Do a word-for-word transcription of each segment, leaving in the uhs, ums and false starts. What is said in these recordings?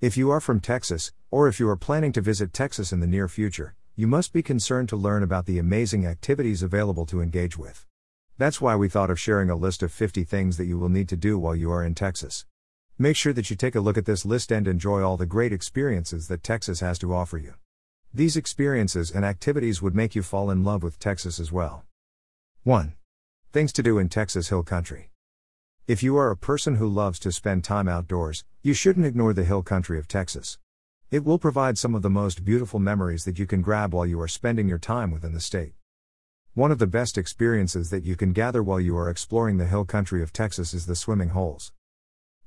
If you are from Texas, or if you are planning to visit Texas in the near future, you must be concerned to learn about the amazing activities available to engage with. That's why we thought of sharing a list of fifty things that you will need to do while you are in Texas. Make sure that you take a look at this list and enjoy all the great experiences that Texas has to offer you. These experiences and activities would make you fall in love with Texas as well. one. Things to do in Texas Hill Country. If you are a person who loves to spend time outdoors, you shouldn't ignore the hill country of Texas. It will provide some of the most beautiful memories that you can grab while you are spending your time within the state. One of the best experiences that you can gather while you are exploring the hill country of Texas is the swimming holes.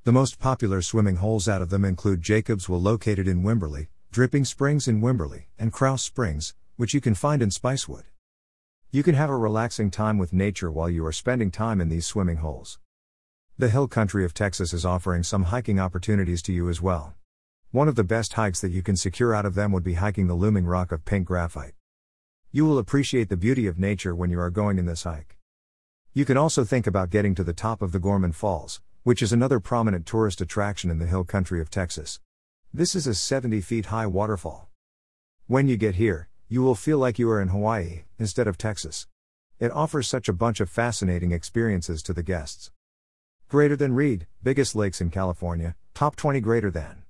The most popular swimming holes out of them include Jacob's Well, located in Wimberley, Dripping Springs in Wimberley, and Krause Springs, which you can find in Spicewood. You can have a relaxing time with nature while you are spending time in these swimming holes. The hill country of Texas is offering some hiking opportunities to you as well. One of the best hikes that you can secure out of them would be hiking the looming rock of pink graphite. You will appreciate the beauty of nature when you are going in this hike. You can also think about getting to the top of the Gorman Falls, which is another prominent tourist attraction in the hill country of Texas. This is a seventy feet high waterfall. When you get here, you will feel like you are in Hawaii, instead of Texas. It offers such a bunch of fascinating experiences to the guests. Greater than read, biggest lakes in California, top twenty greater than.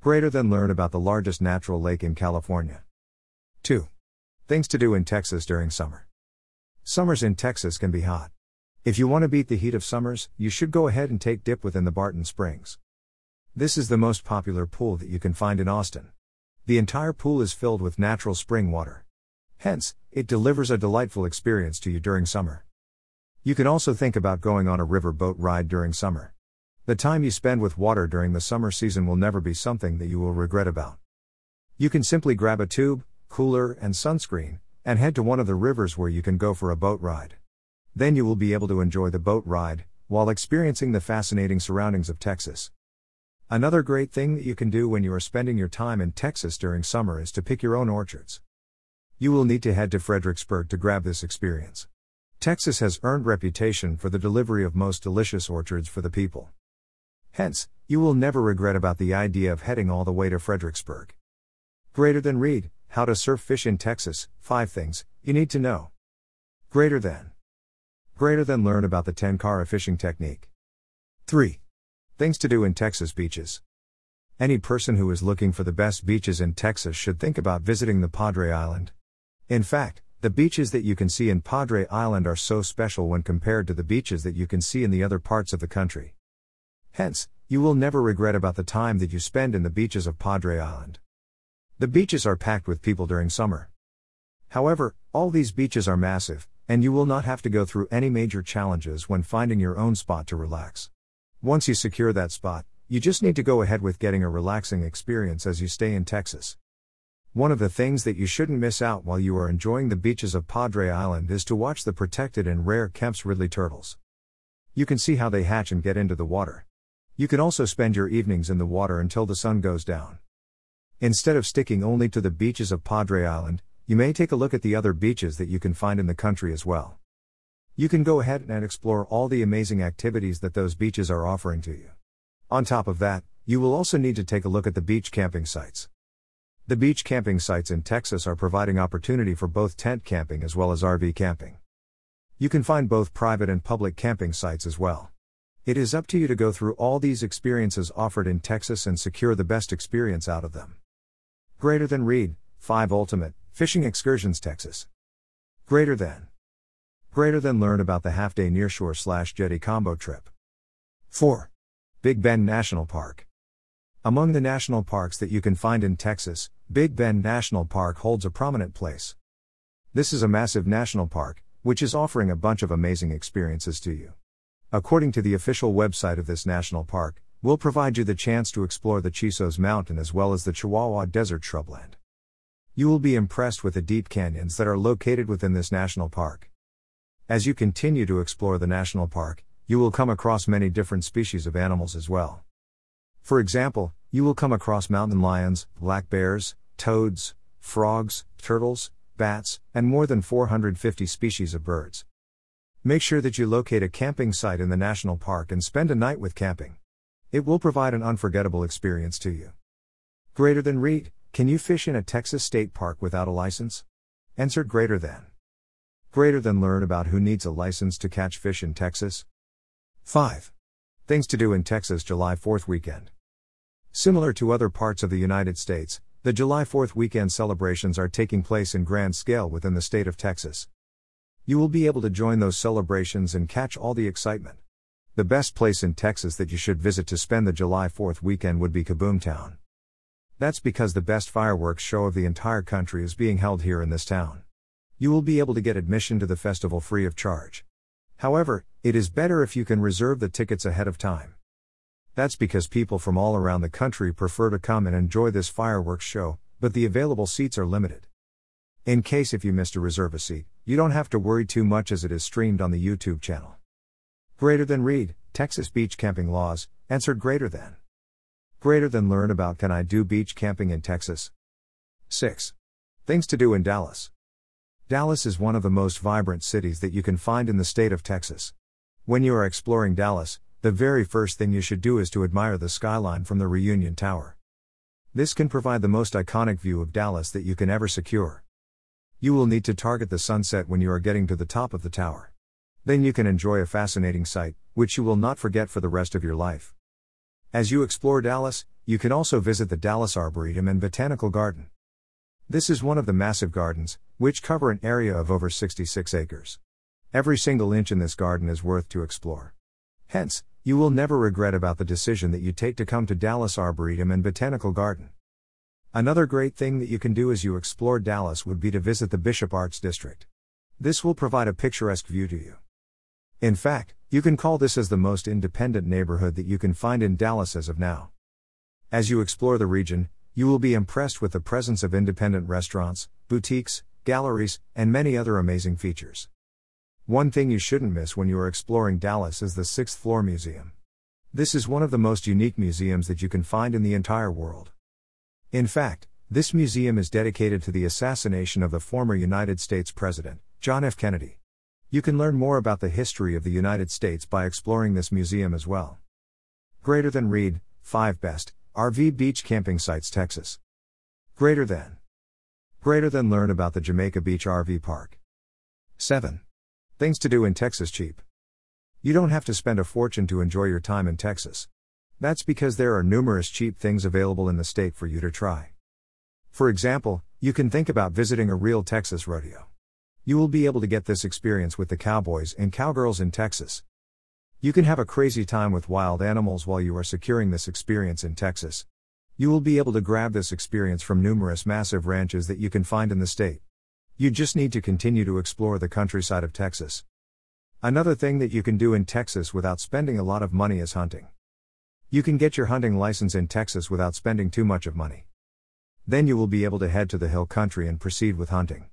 Greater than learn about the largest natural lake in California. two. Things to do in Texas during summer. Summers in Texas can be hot. If you want to beat the heat of summers, you should go ahead and take dip within the Barton Springs. This is the most popular pool that you can find in Austin. The entire pool is filled with natural spring water. Hence, it delivers a delightful experience to you during summer. You can also think about going on a river boat ride during summer. The time you spend with water during the summer season will never be something that you will regret about. You can simply grab a tube, cooler, and sunscreen, and head to one of the rivers where you can go for a boat ride. Then you will be able to enjoy the boat ride, while experiencing the fascinating surroundings of Texas. Another great thing that you can do when you are spending your time in Texas during summer is to pick your own orchards. You will need to head to Fredericksburg to grab this experience. Texas has earned reputation for the delivery of most delicious orchards for the people. Hence, you will never regret about the idea of heading all the way to Fredericksburg. Greater than read, how to surf fish in Texas, five things you need to know. Greater than. Greater than learn about the Tenkara fishing technique. three. Things to do in Texas beaches. Any person who is looking for the best beaches in Texas should think about visiting the Padre Island. In fact, the beaches that you can see in Padre Island are so special when compared to the beaches that you can see in the other parts of the country. Hence, you will never regret about the time that you spend in the beaches of Padre Island. The beaches are packed with people during summer. However, all these beaches are massive, and you will not have to go through any major challenges when finding your own spot to relax. Once you secure that spot, you just need to go ahead with getting a relaxing experience as you stay in Texas. One of the things that you shouldn't miss out while you are enjoying the beaches of Padre Island is to watch the protected and rare Kemp's Ridley turtles. You can see how they hatch and get into the water. You can also spend your evenings in the water until the sun goes down. Instead of sticking only to the beaches of Padre Island, you may take a look at the other beaches that you can find in the country as well. You can go ahead and explore all the amazing activities that those beaches are offering to you. On top of that, you will also need to take a look at the beach camping sites. The beach camping sites in Texas are providing opportunity for both tent camping as well as R V camping. You can find both private and public camping sites as well. It is up to you to go through all these experiences offered in Texas and secure the best experience out of them. Greater than read, five ultimate fishing excursions Texas. Greater than. Greater than learn about the half-day nearshore slash jetty combo trip. four. Big Bend National Park. Among the national parks that you can find in Texas, Big Bend National Park holds a prominent place. This is a massive national park, which is offering a bunch of amazing experiences to you. According to the official website of this national park, will provide you the chance to explore the Chisos Mountain as well as the Chihuahua Desert shrubland. You will be impressed with the deep canyons that are located within this national park. As you continue to explore the national park, you will come across many different species of animals as well. For example, you will come across mountain lions, black bears, toads, frogs, turtles, bats, and more than four hundred fifty species of birds. Make sure that you locate a camping site in the national park and spend a night with camping. It will provide an unforgettable experience to you. Greater than read, can you fish in a Texas state park without a license? Answer greater than. Greater than learn about who needs a license to catch fish in Texas. five. Things to do in Texas July fourth weekend. Similar to other parts of the United States, the July fourth weekend celebrations are taking place in grand scale within the state of Texas. You will be able to join those celebrations and catch all the excitement. The best place in Texas that you should visit to spend the July fourth weekend would be Kaboomtown. That's because the best fireworks show of the entire country is being held here in this town. You will be able to get admission to the festival free of charge. However, it is better if you can reserve the tickets ahead of time. That's because people from all around the country prefer to come and enjoy this fireworks show, but the available seats are limited. In case if you missed to reserve a seat, you don't have to worry too much as it is streamed on the YouTube channel. Greater than read, Texas beach camping laws, answered greater than. Greater than learn about can I do beach camping in Texas? six. Things to do in Dallas. Dallas is one of the most vibrant cities that you can find in the state of Texas. When you are exploring Dallas, the very first thing you should do is to admire the skyline from the Reunion Tower. This can provide the most iconic view of Dallas that you can ever secure. You will need to target the sunset when you are getting to the top of the tower. Then you can enjoy a fascinating sight, which you will not forget for the rest of your life. As you explore Dallas, you can also visit the Dallas Arboretum and Botanical Garden. This is one of the massive gardens, which cover an area of over sixty-six acres. Every single inch in this garden is worth to explore. Hence, you will never regret about the decision that you take to come to Dallas Arboretum and Botanical Garden. Another great thing that you can do as you explore Dallas would be to visit the Bishop Arts District. This will provide a picturesque view to you. In fact, you can call this as the most independent neighborhood that you can find in Dallas as of now. As you explore the region, you will be impressed with the presence of independent restaurants, boutiques, galleries, and many other amazing features. One thing you shouldn't miss when you are exploring Dallas is the Sixth Floor Museum. This is one of the most unique museums that you can find in the entire world. In fact, this museum is dedicated to the assassination of the former United States President, John F. Kennedy. You can learn more about the history of the United States by exploring this museum as well. Greater than read, five best R V beach camping sites Texas. Greater than. Greater than learn about the Jamaica Beach R V Park. seven. Things to do in Texas cheap. You don't have to spend a fortune to enjoy your time in Texas. That's because there are numerous cheap things available in the state for you to try. For example, you can think about visiting a real Texas rodeo. You will be able to get this experience with the cowboys and cowgirls in Texas. You can have a crazy time with wild animals while you are securing this experience in Texas. You will be able to grab this experience from numerous massive ranches that you can find in the state. You just need to continue to explore the countryside of Texas. Another thing that you can do in Texas without spending a lot of money is hunting. You can get your hunting license in Texas without spending too much of money. Then you will be able to head to the hill country and proceed with hunting.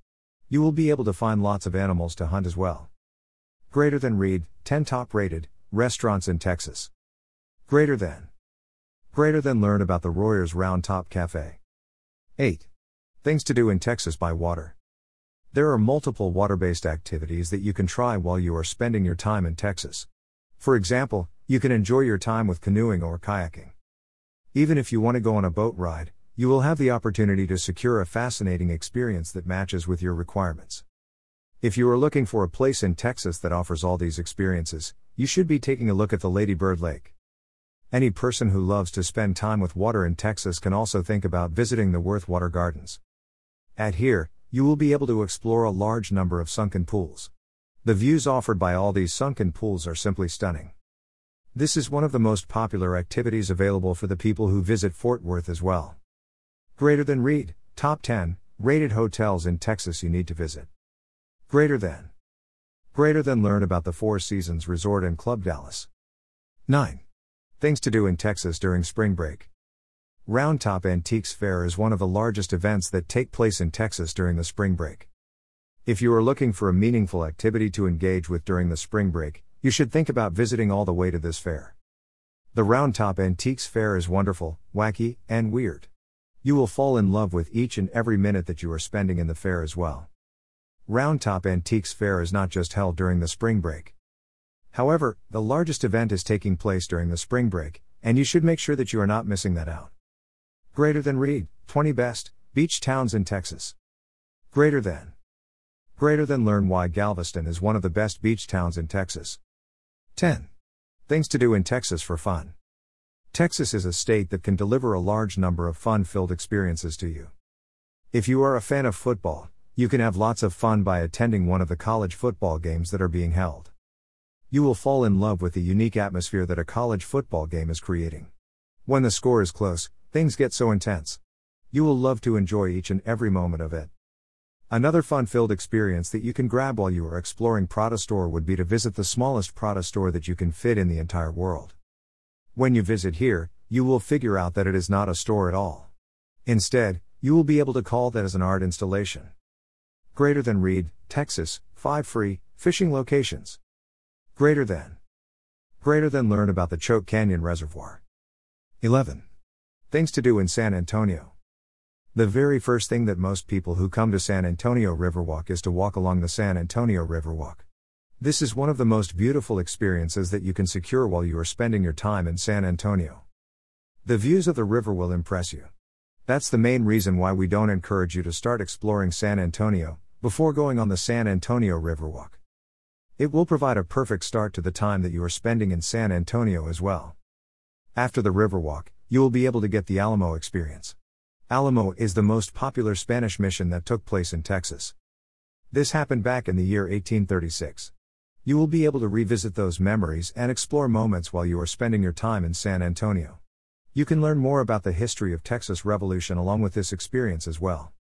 You will be able to find lots of animals to hunt as well. Greater than read, ten top-rated restaurants in Texas. Greater than. Greater than learn about the Royers Round Top Cafe. eight. Things to do in Texas by water. There are multiple water-based activities that you can try while you are spending your time in Texas. For example, you can enjoy your time with canoeing or kayaking. Even if you want to go on a boat ride, you will have the opportunity to secure a fascinating experience that matches with your requirements. If you are looking for a place in Texas that offers all these experiences, you should be taking a look at the Lady Bird Lake. Any person who loves to spend time with water in Texas can also think about visiting the Worth Water Gardens. At here, you will be able to explore a large number of sunken pools. The views offered by all these sunken pools are simply stunning. This is one of the most popular activities available for the people who visit Fort Worth as well. Greater than read, top ten, rated hotels in Texas you need to visit. Greater than. Greater than learn about the Four Seasons Resort and Club Dallas. nine. Things to do in Texas during spring break. Round Top Antiques Fair is one of the largest events that take place in Texas during the spring break. If you are looking for a meaningful activity to engage with during the spring break, you should think about visiting all the way to this fair. The Round Top Antiques Fair is wonderful, wacky, and weird. You will fall in love with each and every minute that you are spending in the fair as well. Round Top Antiques Fair is not just held during the spring break. However, the largest event is taking place during the spring break, and you should make sure that you are not missing that out. Greater than read, twenty best beach towns in Texas. Greater than. Greater than learn why Galveston is one of the best beach towns in Texas. ten. Things to do in Texas for fun. Texas is a state that can deliver a large number of fun-filled experiences to you. If you are a fan of football, you can have lots of fun by attending one of the college football games that are being held. You will fall in love with the unique atmosphere that a college football game is creating. When the score is close, things get so intense. You will love to enjoy each and every moment of it. Another fun-filled experience that you can grab while you are exploring Prada Store would be to visit the smallest Prada store that you can fit in the entire world. When you visit here, you will figure out that it is not a store at all. Instead, you will be able to call that as an art installation. Greater than read, Texas, five free fishing locations. Greater than. Greater than learn about the Choke Canyon Reservoir. eleven. Things to do in San Antonio. The very first thing that most people who come to San Antonio Riverwalk is to walk along the San Antonio Riverwalk. This is one of the most beautiful experiences that you can secure while you are spending your time in San Antonio. The views of the river will impress you. That's the main reason why we don't encourage you to start exploring San Antonio before going on the San Antonio Riverwalk. It will provide a perfect start to the time that you are spending in San Antonio as well. After the Riverwalk, you will be able to get the Alamo experience. Alamo is the most popular Spanish mission that took place in Texas. This happened back in the year eighteen thirty-six. You will be able to revisit those memories and explore moments while you are spending your time in San Antonio. You can learn more about the history of Texas Revolution along with this experience as well.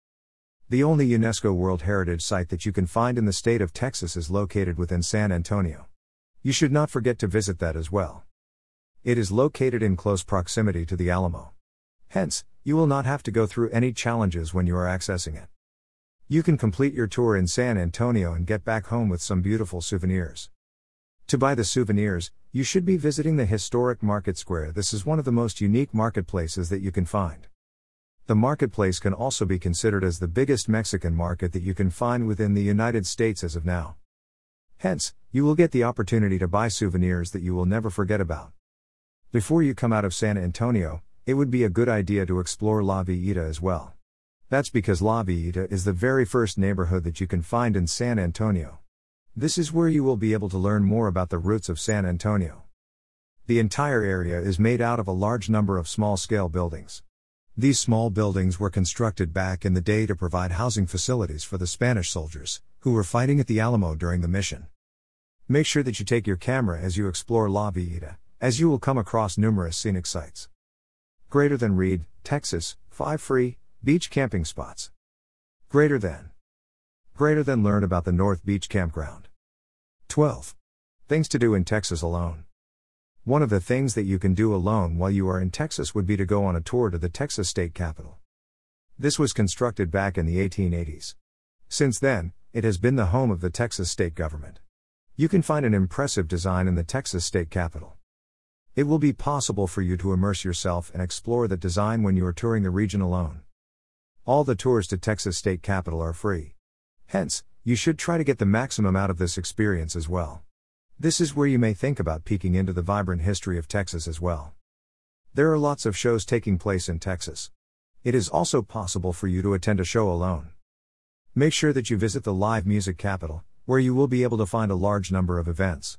The only UNESCO World Heritage Site that you can find in the state of Texas is located within San Antonio. You should not forget to visit that as well. It is located in close proximity to the Alamo. Hence, you will not have to go through any challenges when you are accessing it. You can complete your tour in San Antonio and get back home with some beautiful souvenirs. To buy the souvenirs, you should be visiting the historic Market Square. This is one of the most unique marketplaces that you can find. The marketplace can also be considered as the biggest Mexican market that you can find within the United States as of now. Hence, you will get the opportunity to buy souvenirs that you will never forget about. Before you come out of San Antonio, it would be a good idea to explore La Villita as well. That's because La Villita is the very first neighborhood that you can find in San Antonio. This is where you will be able to learn more about the roots of San Antonio. The entire area is made out of a large number of small-scale buildings. These small buildings were constructed back in the day to provide housing facilities for the Spanish soldiers, who were fighting at the Alamo during the mission. Make sure that you take your camera as you explore La Villita, as you will come across numerous scenic sites. Greater than read, Texas, five free beach camping spots. Greater than. Greater than learn about the North Beach Campground. twelve. Things to do in Texas alone. One of the things that you can do alone while you are in Texas would be to go on a tour to the Texas State Capitol. This was constructed back in the eighteen eighties. Since then, it has been the home of the Texas state government. You can find an impressive design in the Texas State Capitol. It will be possible for you to immerse yourself and explore the design when you are touring the region alone. All the tours to Texas State Capitol are free. Hence, you should try to get the maximum out of this experience as well. This is where you may think about peeking into the vibrant history of Texas as well. There are lots of shows taking place in Texas. It is also possible for you to attend a show alone. Make sure that you visit the live music capital, where you will be able to find a large number of events.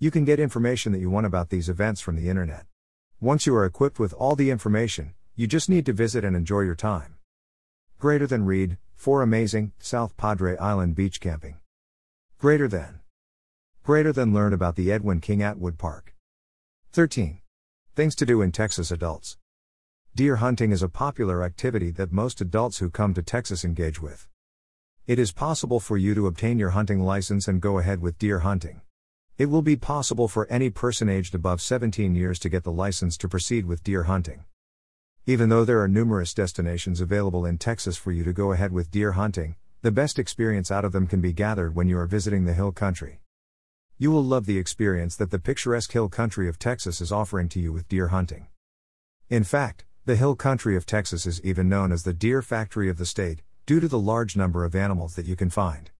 You can get information that you want about these events from the internet. Once you are equipped with all the information, you just need to visit and enjoy your time. Greater than read, four amazing South Padre Island beach camping. Greater than. Greater than learn about the Edwin King Atwood Park. thirteen. Things to do in Texas adults. Deer hunting is a popular activity that most adults who come to Texas engage with. It is possible for you to obtain your hunting license and go ahead with deer hunting. It will be possible for any person aged above seventeen years to get the license to proceed with deer hunting. Even though there are numerous destinations available in Texas for you to go ahead with deer hunting, the best experience out of them can be gathered when you are visiting the hill country. You will love the experience that the picturesque hill country of Texas is offering to you with deer hunting. In fact, the hill country of Texas is even known as the deer factory of the state, due to the large number of animals that you can find.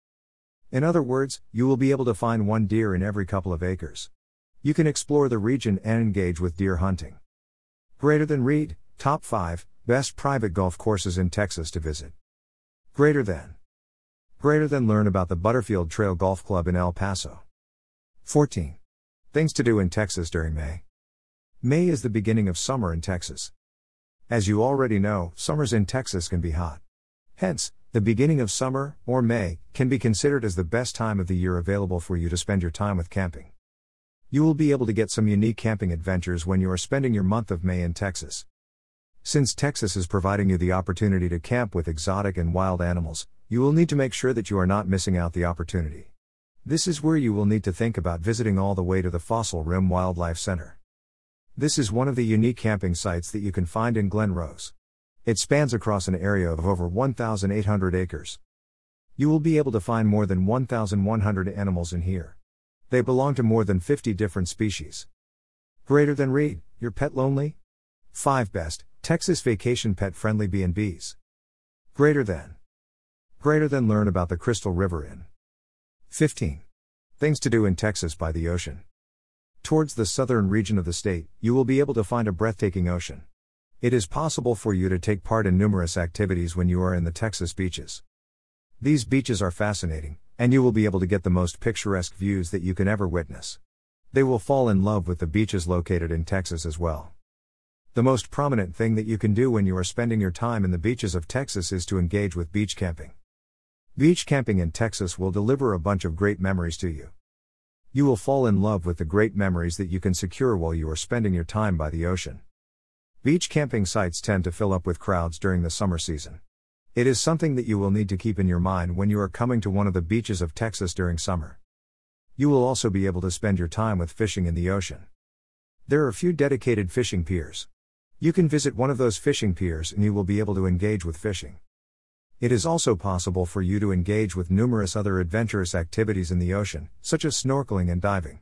In other words, you will be able to find one deer in every couple of acres. You can explore the region and engage with deer hunting. Greater than read, top five, best private golf courses in Texas to visit. Greater than. Greater than learn about the Butterfield Trail Golf Club in El Paso. fourteen. Things to do in Texas during May. May is the beginning of summer in Texas. As you already know, summers in Texas can be hot. Hence, the beginning of summer, or May, can be considered as the best time of the year available for you to spend your time with camping. You will be able to get some unique camping adventures when you are spending your month of May in Texas. Since Texas is providing you the opportunity to camp with exotic and wild animals, you will need to make sure that you are not missing out the opportunity. This is where you will need to think about visiting all the way to the Fossil Rim Wildlife Center. This is one of the unique camping sites that you can find in Glen Rose. It spans across an area of over one thousand eight hundred acres. You will be able to find more than one thousand one hundred animals in here. They belong to more than fifty different species. Greater than read, your pet lonely? five best, Texas vacation pet-friendly B and Bs. Greater than. Greater than learn about the Crystal River Inn. fifteen. Things to do in Texas by the ocean. Towards the southern region of the state, you will be able to find a breathtaking ocean. It is possible for you to take part in numerous activities when you are in the Texas beaches. These beaches are fascinating, and you will be able to get the most picturesque views that you can ever witness. They will fall in love with the beaches located in Texas as well. The most prominent thing that you can do when you are spending your time in the beaches of Texas is to engage with beach camping. Beach camping in Texas will deliver a bunch of great memories to you. You will fall in love with the great memories that you can secure while you are spending your time by the ocean. Beach camping sites tend to fill up with crowds during the summer season. It is something that you will need to keep in your mind when you are coming to one of the beaches of Texas during summer. You will also be able to spend your time with fishing in the ocean. There are a few dedicated fishing piers. You can visit one of those fishing piers and you will be able to engage with fishing. It is also possible for you to engage with numerous other adventurous activities in the ocean, such as snorkeling and diving.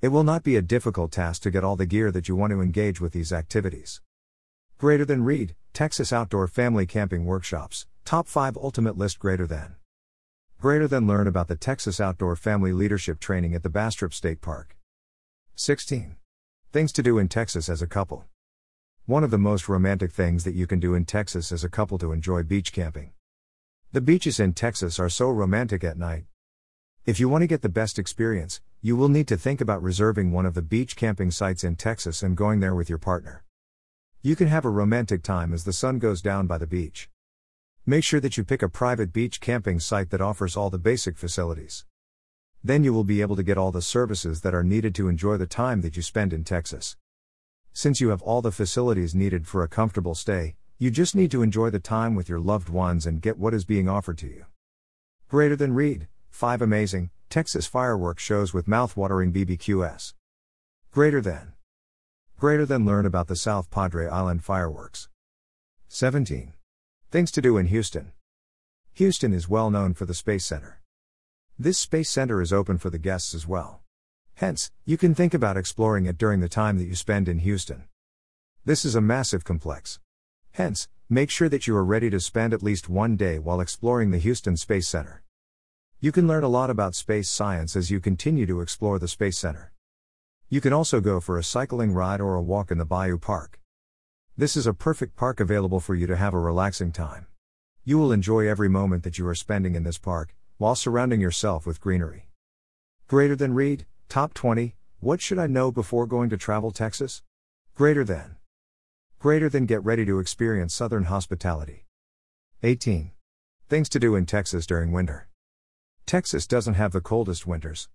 It will not be a difficult task to get all the gear that you want to engage with these activities. Greater than read, Texas Outdoor Family Camping Workshops, Top five Ultimate List Greater than. Greater than learn about the Texas Outdoor Family Leadership Training at the Bastrop State Park. sixteen. Things to do in Texas as a couple. One of the most romantic things that you can do in Texas as a couple to enjoy beach camping. The beaches in Texas are so romantic at night. If you want to get the best experience, you will need to think about reserving one of the beach camping sites in Texas and going there with your partner. You can have a romantic time as the sun goes down by the beach. Make sure that you pick a private beach camping site that offers all the basic facilities. Then you will be able to get all the services that are needed to enjoy the time that you spend in Texas. Since you have all the facilities needed for a comfortable stay, you just need to enjoy the time with your loved ones and get what is being offered to you. Greater than read, five amazing, Texas fireworks shows with mouthwatering B B Qs. Greater than. Greater than learn about the South Padre Island fireworks. seventeen. Things to do in Houston. Houston is well known for the Space Center. This Space Center is open for the guests as well. Hence, you can think about exploring it during the time that you spend in Houston. This is a massive complex. Hence, make sure that you are ready to spend at least one day while exploring the Houston Space Center. You can learn a lot about space science as you continue to explore the Space Center. You can also go for a cycling ride or a walk in the Bayou Park. This is a perfect park available for you to have a relaxing time. You will enjoy every moment that you are spending in this park, while surrounding yourself with greenery. Greater than read, Top twenty, What should I know before going to travel Texas? Greater than. Greater than get ready to experience Southern hospitality. eighteen. Things to do in Texas during winter. Texas doesn't have the coldest winters.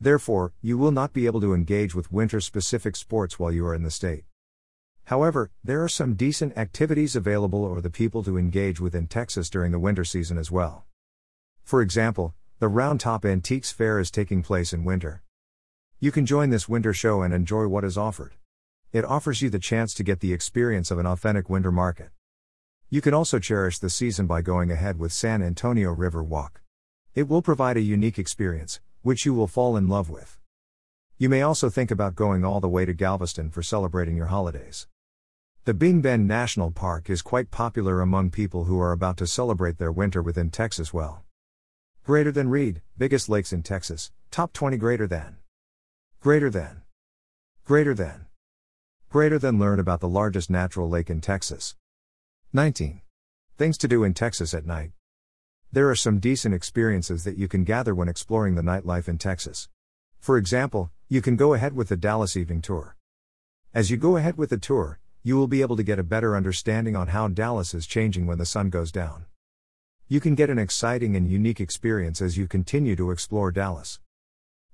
Therefore, you will not be able to engage with winter-specific sports while you are in the state. However, there are some decent activities available or the people to engage with in Texas during the winter season as well. For example, the Round Top Antiques Fair is taking place in winter. You can join this winter show and enjoy what is offered. It offers you the chance to get the experience of an authentic winter market. You can also cherish the season by going ahead with San Antonio Riverwalk. It will provide a unique experience, which you will fall in love with. You may also think about going all the way to Galveston for celebrating your holidays. The Big Bend National Park is quite popular among people who are about to celebrate their winter within Texas well. Greater than read, biggest lakes in Texas, top twenty greater than. Greater than. Greater than. Greater than. Learn about the largest natural lake in Texas. nineteen. Things to do in Texas at night. There are some decent experiences that you can gather when exploring the nightlife in Texas. For example, you can go ahead with the Dallas Evening Tour. As you go ahead with the tour, you will be able to get a better understanding on how Dallas is changing when the sun goes down. You can get an exciting and unique experience as you continue to explore Dallas.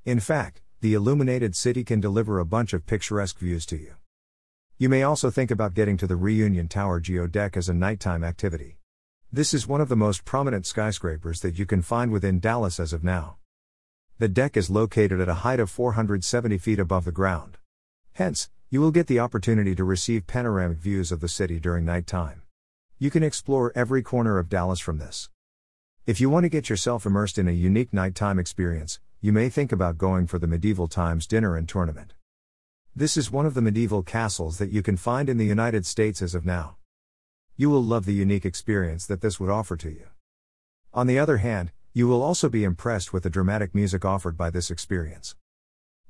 In fact, the illuminated city can deliver a bunch of picturesque views to you. You may also think about getting to the Reunion Tower geodeck as a nighttime activity. This is one of the most prominent skyscrapers that you can find within Dallas as of now. The deck is located at a height of four hundred seventy feet above the ground. Hence, you will get the opportunity to receive panoramic views of the city during nighttime. You can explore every corner of Dallas from this. If you want to get yourself immersed in a unique nighttime experience, you may think about going for the medieval times dinner and tournament. This is one of the medieval castles that you can find in the United States as of now. You will love the unique experience that this would offer to you. On the other hand, you will also be impressed with the dramatic music offered by this experience.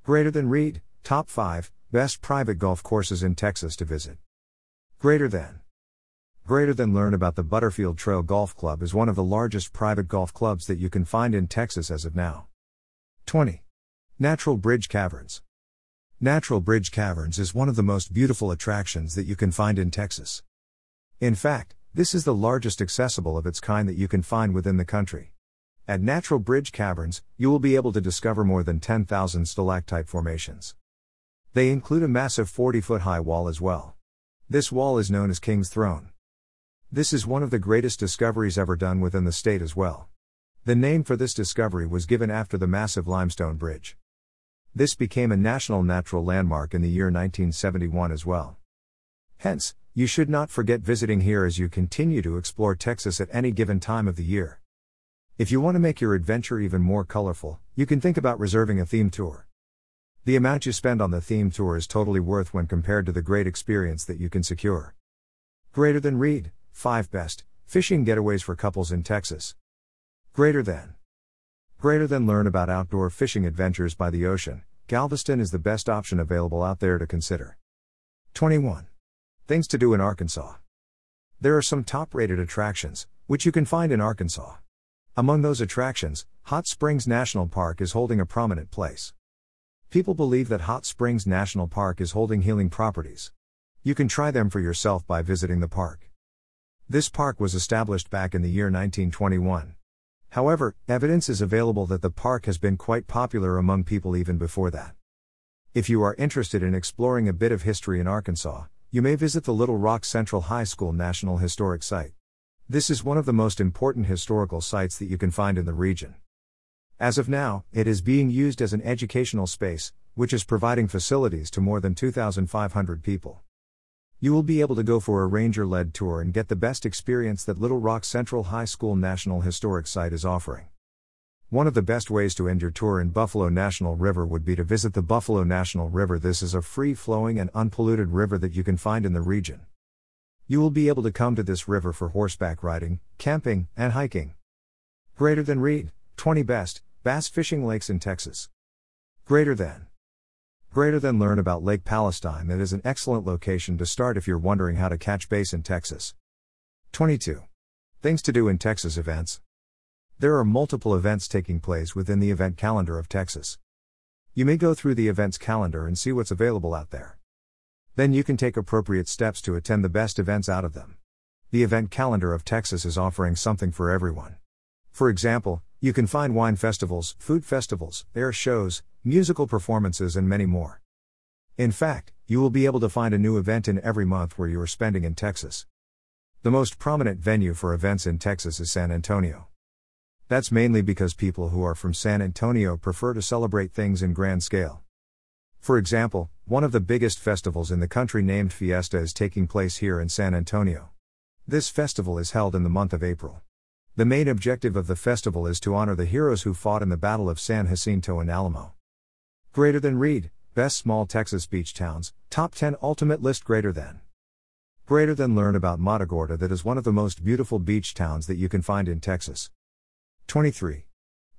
Greater than. Read, Top five, Best Private Golf Courses in Texas to Visit. Greater than. Greater than. Learn about the Butterfield Trail Golf Club is one of the largest private golf clubs that you can find in Texas as of now. twenty. Natural Bridge Caverns. Natural Bridge Caverns is one of the most beautiful attractions that you can find in Texas. In fact, this is the largest accessible of its kind that you can find within the country. At Natural Bridge Caverns, you will be able to discover more than ten thousand stalactite formations. They include a massive forty-foot high wall as well. This wall is known as King's Throne. This is one of the greatest discoveries ever done within the state as well. The name for this discovery was given after the massive limestone bridge. This became a national natural landmark in the year nineteen seventy-one as well. Hence, you should not forget visiting here as you continue to explore Texas at any given time of the year. If you want to make your adventure even more colorful, you can think about reserving a theme tour. The amount you spend on the theme tour is totally worth when compared to the great experience that you can secure. Greater than. Read, five Best Fishing Getaways for Couples in Texas. Greater than. Greater than. Learn about outdoor fishing adventures by the ocean. Galveston is the best option available out there to consider. twenty-one. Things to do in Arkansas. There are some top-rated attractions, which you can find in Arkansas. Among those attractions, Hot Springs National Park is holding a prominent place. People believe that Hot Springs National Park is holding healing properties. You can try them for yourself by visiting the park. This park was established back in the year nineteen twenty-one. However, evidence is available that the park has been quite popular among people even before that. If you are interested in exploring a bit of history in Arkansas, you may visit the Little Rock Central High School National Historic Site. This is one of the most important historical sites that you can find in the region. As of now, it is being used as an educational space, which is providing facilities to more than two thousand five hundred people. You will be able to go for a ranger-led tour and get the best experience that Little Rock Central High School National Historic Site is offering. One of the best ways to end your tour in Buffalo National River would be to visit the Buffalo National River. This is a free-flowing and unpolluted river that you can find in the region. You will be able to come to this river for horseback riding, camping, and hiking. Greater than. Read, twenty Best Bass Fishing Lakes in Texas. Greater than. Greater than. Learn about Lake Palestine. That is an excellent location to start if you're wondering how to catch bass in Texas. twenty-two. Things to do in Texas events. There are multiple events taking place within the event calendar of Texas. You may go through the events calendar and see what's available out there. Then you can take appropriate steps to attend the best events out of them. The event calendar of Texas is offering something for everyone. For example, you can find wine festivals, food festivals, air shows, musical performances, and many more. In fact, you will be able to find a new event in every month where you are spending in Texas. The most prominent venue for events in Texas is San Antonio. That's mainly because people who are from San Antonio prefer to celebrate things in grand scale. For example, one of the biggest festivals in the country named Fiesta is taking place here in San Antonio. This festival is held in the month of April. The main objective of the festival is to honor the heroes who fought in the Battle of San Jacinto and Alamo. Greater than. Read, Best Small Texas Beach Towns, Top ten Ultimate List. Greater than. Greater than. Learn about Matagorda. That is one of the most beautiful beach towns that you can find in Texas. twenty-three.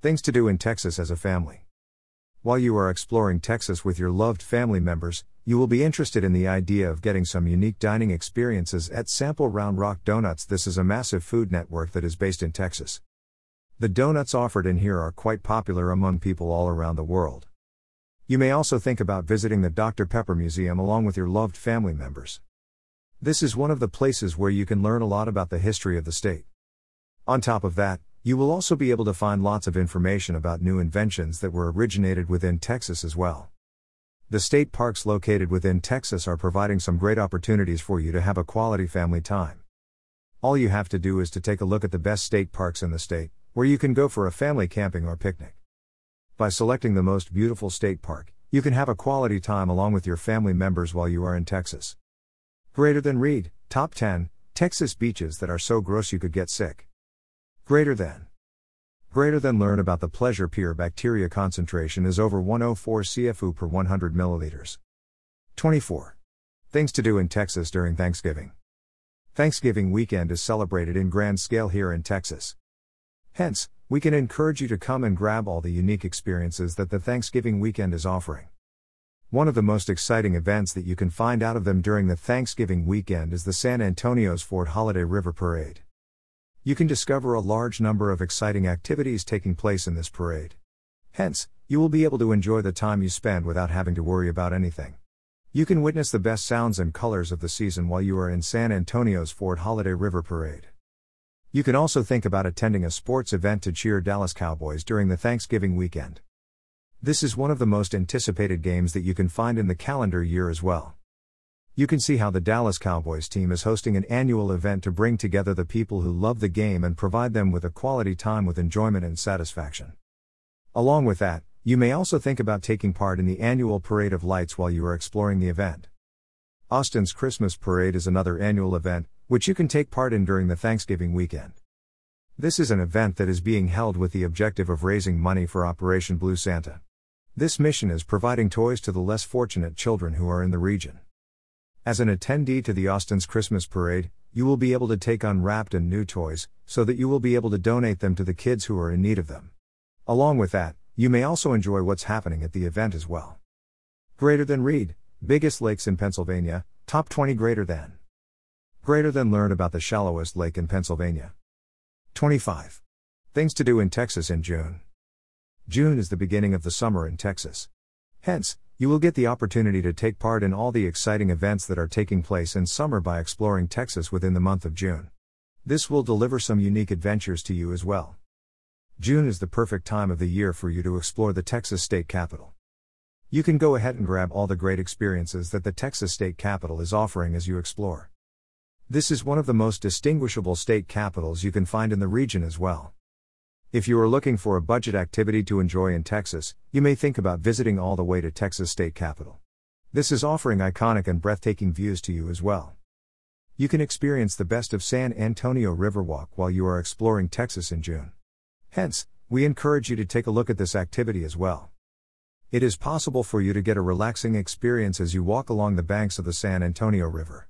Things to do in Texas as a family. While you are exploring Texas with your loved family members, you will be interested in the idea of getting some unique dining experiences at Sample Round Rock Donuts. This is a massive food network that is based in Texas. The donuts offered in here are quite popular among people all around the world. You may also think about visiting the Doctor Pepper Museum along with your loved family members. This is one of the places where you can learn a lot about the history of the state. On top of that, you will also be able to find lots of information about new inventions that were originated within Texas as well. The state parks located within Texas are providing some great opportunities for you to have a quality family time. All you have to do is to take a look at the best state parks in the state, where you can go for a family camping or picnic. By selecting the most beautiful state park, you can have a quality time along with your family members while you are in Texas. Greater than read, top ten, Texas beaches that are so gross you could get sick. Greater than. Greater than learn about the Pleasure Pier bacteria concentration is over one hundred four C F U per one hundred milliliters. twenty-four. Things to do in Texas during Thanksgiving. Thanksgiving weekend is celebrated in grand scale here in Texas. Hence, we can encourage you to come and grab all the unique experiences that the Thanksgiving weekend is offering. One of the most exciting events that you can find out of them during the Thanksgiving weekend is the San Antonio's Ford Holiday River Parade. You can discover a large number of exciting activities taking place in this parade. Hence, you will be able to enjoy the time you spend without having to worry about anything. You can witness the best sounds and colors of the season while you are in San Antonio's Ford Holiday River Parade. You can also think about attending a sports event to cheer Dallas Cowboys during the Thanksgiving weekend. This is one of the most anticipated games that you can find in the calendar year as well. You can see how the Dallas Cowboys team is hosting an annual event to bring together the people who love the game and provide them with a quality time with enjoyment and satisfaction. Along with that, you may also think about taking part in the annual Parade of Lights while you are exploring the event. Austin's Christmas Parade is another annual event, which you can take part in during the Thanksgiving weekend. This is an event that is being held with the objective of raising money for Operation Blue Santa. This mission is providing toys to the less fortunate children who are in the region. As an attendee to the Austin's Christmas Parade, you will be able to take unwrapped and new toys, so that you will be able to donate them to the kids who are in need of them. Along with that, you may also enjoy what's happening at the event as well. Greater than read, biggest lakes in Pennsylvania, top twenty greater than. Greater than learn about the shallowest lake in Pennsylvania. twenty-five. Things to do in Texas in June. June is the beginning of the summer in Texas. Hence, you will get the opportunity to take part in all the exciting events that are taking place in summer by exploring Texas within the month of June. This will deliver some unique adventures to you as well. June is the perfect time of the year for you to explore the Texas State Capitol. You can go ahead and grab all the great experiences that the Texas State Capitol is offering as you explore. This is one of the most distinguishable state capitals you can find in the region as well. If you are looking for a budget activity to enjoy in Texas, you may think about visiting all the way to Texas State Capitol. This is offering iconic and breathtaking views to you as well. You can experience the best of San Antonio Riverwalk while you are exploring Texas in June. Hence, we encourage you to take a look at this activity as well. It is possible for you to get a relaxing experience as you walk along the banks of the San Antonio River.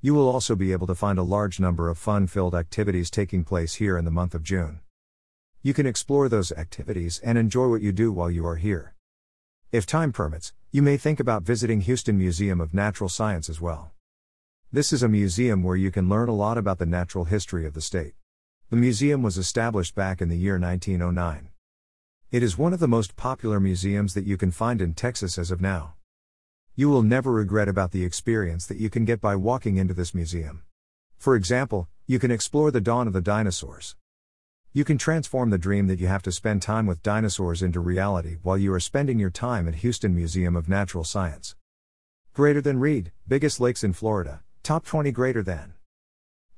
You will also be able to find a large number of fun-filled activities taking place here in the month of June. You can explore those activities and enjoy what you do while you are here. If time permits, you may think about visiting Houston Museum of Natural Science as well. This is a museum where you can learn a lot about the natural history of the state. The museum was established back in the year nineteen oh nine. It is one of the most popular museums that you can find in Texas as of now. You will never regret about the experience that you can get by walking into this museum. For example, you can explore the dawn of the dinosaurs. You can transform the dream that you have to spend time with dinosaurs into reality while you are spending your time at Houston Museum of Natural Science. Greater than read, biggest lakes in Florida, top twenty greater than.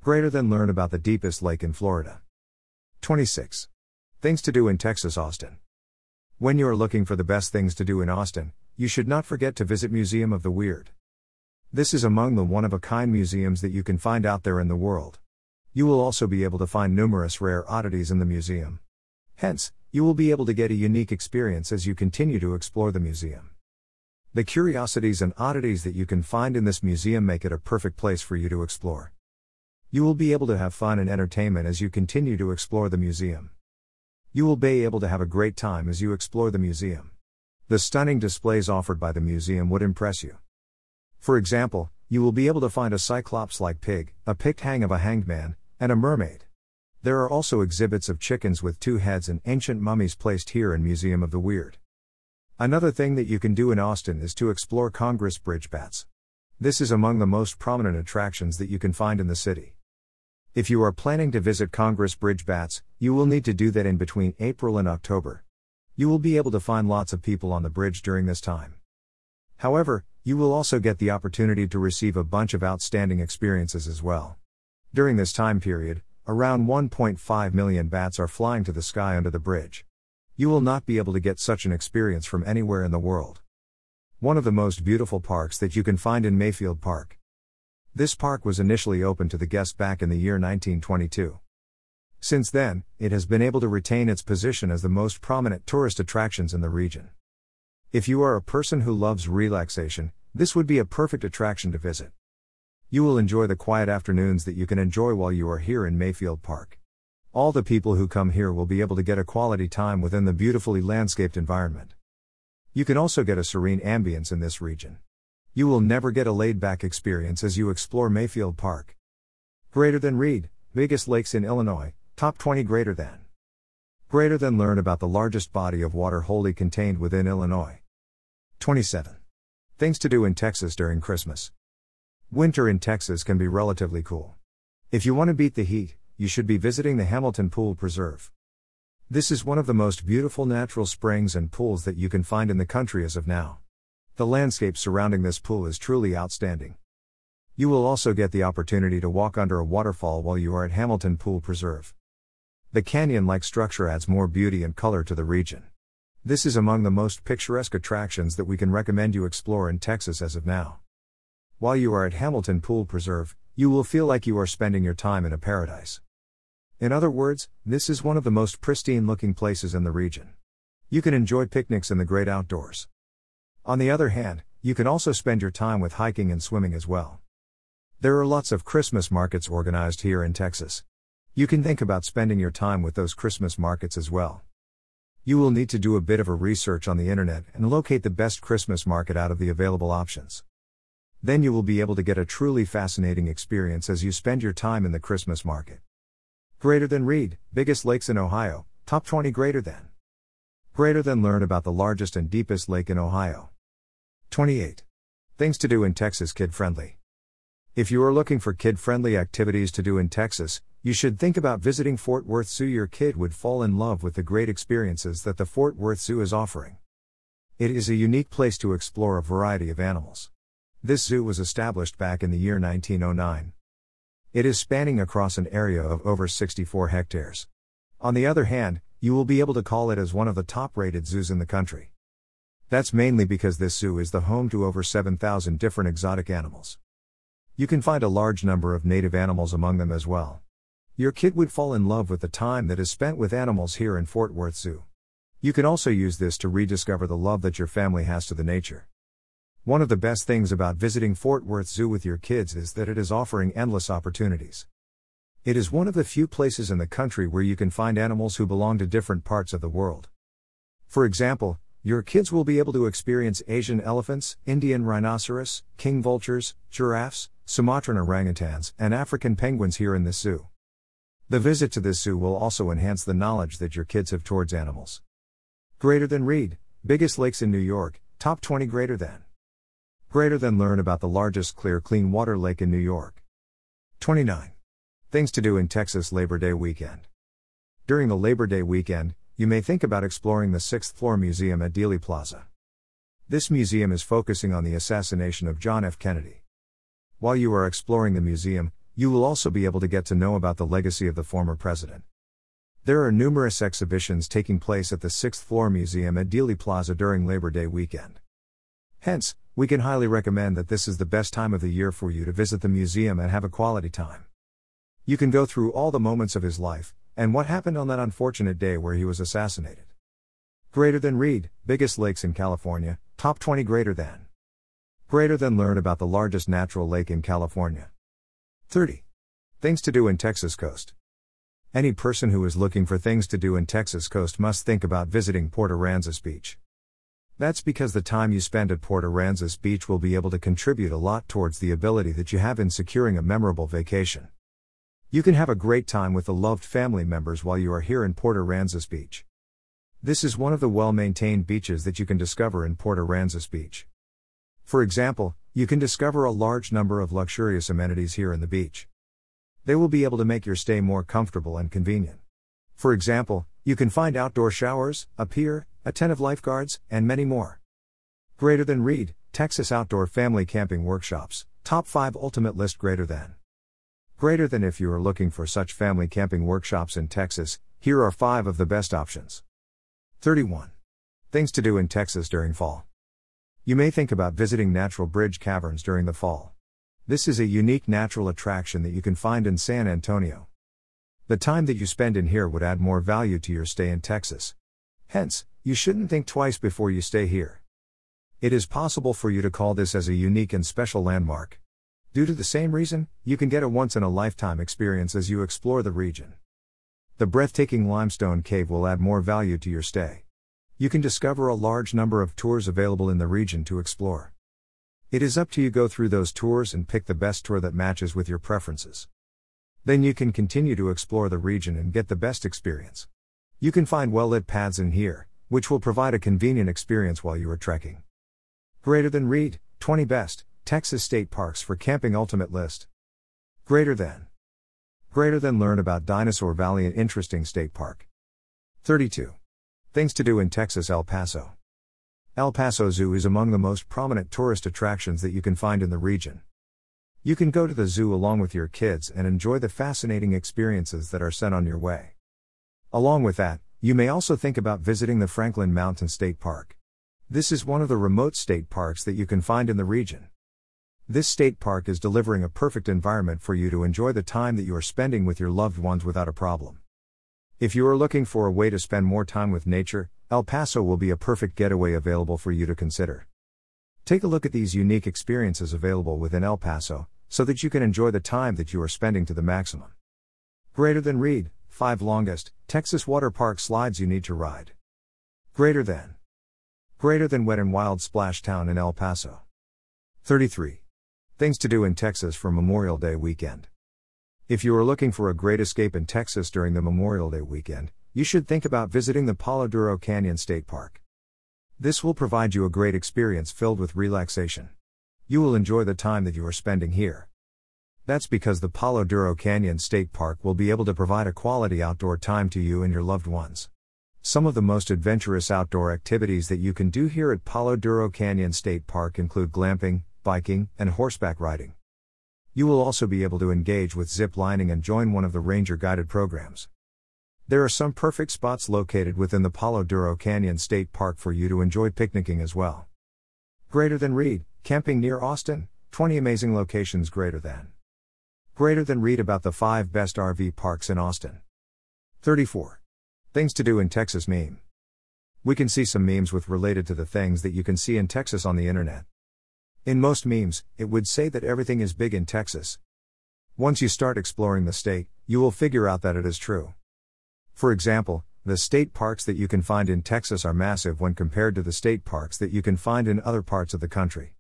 Greater than learn about the deepest lake in Florida. twenty-six. Things to do in Texas Austin. When you are looking for the best things to do in Austin, you should not forget to visit Museum of the Weird. This is among the one-of-a-kind museums that you can find out there in the world. You will also be able to find numerous rare oddities in the museum. Hence, you will be able to get a unique experience as you continue to explore the museum. The curiosities and oddities that you can find in this museum make it a perfect place for you to explore. You will be able to have fun and entertainment as you continue to explore the museum. You will be able to have a great time as you explore the museum. The stunning displays offered by the museum would impress you. For example, you will be able to find a cyclops-like pig, a picked hang of a hanged man, and a mermaid. There are also exhibits of chickens with two heads and ancient mummies placed here in Museum of the Weird. Another thing that you can do in Austin is to explore Congress Bridge Bats. This is among the most prominent attractions that you can find in the city. If you are planning to visit Congress Bridge Bats, you will need to do that in between April and October. You will be able to find lots of people on the bridge during this time. However, you will also get the opportunity to receive a bunch of outstanding experiences as well. During this time period, around one point five million bats are flying to the sky under the bridge. You will not be able to get such an experience from anywhere in the world. One of the most beautiful parks that you can find in Mayfield Park. This park was initially open to the guest back in the year nineteen twenty-two. Since then, it has been able to retain its position as the most prominent tourist attractions in the region. If you are a person who loves relaxation, this would be a perfect attraction to visit. You will enjoy the quiet afternoons that you can enjoy while you are here in Mayfield Park. All the people who come here will be able to get a quality time within the beautifully landscaped environment. You can also get a serene ambience in this region. You will never get a laid-back experience as you explore Mayfield Park. Greater than read, biggest lakes in Illinois, top twenty greater than. Greater than learn about the largest body of water wholly contained within Illinois. twenty-seven. Things to do in Texas during Christmas. Winter in Texas can be relatively cool. If you want to beat the heat, you should be visiting the Hamilton Pool Preserve. This is one of the most beautiful natural springs and pools that you can find in the country as of now. The landscape surrounding this pool is truly outstanding. You will also get the opportunity to walk under a waterfall while you are at Hamilton Pool Preserve. The canyon-like structure adds more beauty and color to the region. This is among the most picturesque attractions that we can recommend you explore in Texas as of now. While you are at Hamilton Pool Preserve, you will feel like you are spending your time in a paradise. In other words, this is one of the most pristine-looking places in the region. You can enjoy picnics in the great outdoors. On the other hand, you can also spend your time with hiking and swimming as well. There are lots of Christmas markets organized here in Texas. You can think about spending your time with those Christmas markets as well. You will need to do a bit of a research on the internet and locate the best Christmas market out of the available options. Then you will be able to get a truly fascinating experience as you spend your time in the Christmas market. Greater than read, biggest lakes in Ohio, top twenty greater than. Greater than learn about the largest and deepest lake in Ohio. twenty-eight. Things to do in Texas kid-friendly. If you are looking for kid-friendly activities to do in Texas, you should think about visiting Fort Worth Zoo. Your kid would fall in love with the great experiences that the Fort Worth Zoo is offering. It is a unique place to explore a variety of animals. This zoo was established back in the year nineteen oh nine. It is spanning across an area of over sixty-four hectares. On the other hand, you will be able to call it as one of the top-rated zoos in the country. That's mainly because this zoo is the home to over seven thousand different exotic animals. You can find a large number of native animals among them as well. Your kid would fall in love with the time that is spent with animals here in Fort Worth Zoo. You can also use this to rediscover the love that your family has to the nature. One of the best things about visiting Fort Worth Zoo with your kids is that it is offering endless opportunities. It is one of the few places in the country where you can find animals who belong to different parts of the world. For example, your kids will be able to experience Asian elephants, Indian rhinoceros, king vultures, giraffes, Sumatran orangutans, and African penguins here in this zoo. The visit to this zoo will also enhance the knowledge that your kids have towards animals. Greater than read, biggest lakes in New York, top twenty greater than. Greater than learn about the largest clear clean water lake in New York. twenty-nine. Things to do in Texas Labor Day weekend. During the Labor Day weekend, you may think about exploring the sixth floor museum at Dealey Plaza. This museum is focusing on the assassination of John F. Kennedy. While you are exploring the museum, you will also be able to get to know about the legacy of the former president. There are numerous exhibitions taking place at the sixth floor museum at Dealey Plaza during Labor Day weekend. Hence, we can highly recommend that this is the best time of the year for you to visit the museum and have a quality time. You can go through all the moments of his life, and what happened on that unfortunate day where he was assassinated. Greater than read, biggest lakes in California, top twenty greater than. Greater than learn about the largest natural lake in California. thirty. Things to do in Texas Coast. Any person who is looking for things to do in Texas Coast must think about visiting Port Aransas Beach. That's because the time you spend at Port Aransas Beach will be able to contribute a lot towards the ability that you have in securing a memorable vacation. You can have a great time with the loved family members while you are here in Port Aransas Beach. This is one of the well-maintained beaches that you can discover in Port Aransas Beach. For example, you can discover a large number of luxurious amenities here in the beach. They will be able to make your stay more comfortable and convenient. For example, you can find outdoor showers, a pier, attentive lifeguards, and many more. Greater than Reed, Texas Outdoor Family Camping Workshops, Top five Ultimate List Greater than. Greater than if you are looking for such family camping workshops in Texas, here are five of the best options. thirty-one. Things to do in Texas during fall. You may think about visiting Natural Bridge Caverns during the fall. This is a unique natural attraction that you can find in San Antonio. The time that you spend in here would add more value to your stay in Texas. Hence, you shouldn't think twice before you stay here. It is possible for you to call this as a unique and special landmark. Due to the same reason, you can get a once-in-a-lifetime experience as you explore the region. The breathtaking limestone cave will add more value to your stay. You can discover a large number of tours available in the region to explore. It is up to you to go through those tours and pick the best tour that matches with your preferences. Then you can continue to explore the region and get the best experience. You can find well-lit paths in here, which will provide a convenient experience while you are trekking. Greater than Reed, twenty Best, Texas State Parks for Camping Ultimate List. Greater than. Greater than learn about Dinosaur Valley, an interesting state park. thirty-two. Things to do in Texas. El Paso. El Paso Zoo is among the most prominent tourist attractions that you can find in the region. You can go to the zoo along with your kids and enjoy the fascinating experiences that are sent on your way. Along with that, you may also think about visiting the Franklin Mountain State Park. This is one of the remote state parks that you can find in the region. This state park is delivering a perfect environment for you to enjoy the time that you are spending with your loved ones without a problem. If you are looking for a way to spend more time with nature, El Paso will be a perfect getaway available for you to consider. Take a look at these unique experiences available within El Paso, so that you can enjoy the time that you are spending to the maximum. Greater than Reed, five Longest, Texas Water Park Slides You Need to Ride. Greater than. Greater than Wet and Wild Splash Town in El Paso. thirty-three. Things to do in Texas for Memorial Day weekend. If you are looking for a great escape in Texas during the Memorial Day weekend, you should think about visiting the Palo Duro Canyon State Park. This will provide you a great experience filled with relaxation. You will enjoy the time that you are spending here. That's because the Palo Duro Canyon State Park will be able to provide a quality outdoor time to you and your loved ones. Some of the most adventurous outdoor activities that you can do here at Palo Duro Canyon State Park include glamping, biking, and horseback riding. You will also be able to engage with zip lining and join one of the ranger-guided programs. There are some perfect spots located within the Palo Duro Canyon State Park for you to enjoy picnicking as well. Greater than Reed, Camping Near Austin, twenty Amazing Locations. Greater than. Greater than Read about the five best R V parks in Austin. thirty-four. Things to do in Texas. Meme. We can see some memes with related to the things that you can see in Texas on the internet. In most memes, it would say that everything is big in Texas. Once you start exploring the state, you will figure out that it is true. For example, the state parks that you can find in Texas are massive when compared to the state parks that you can find in other parts of the country.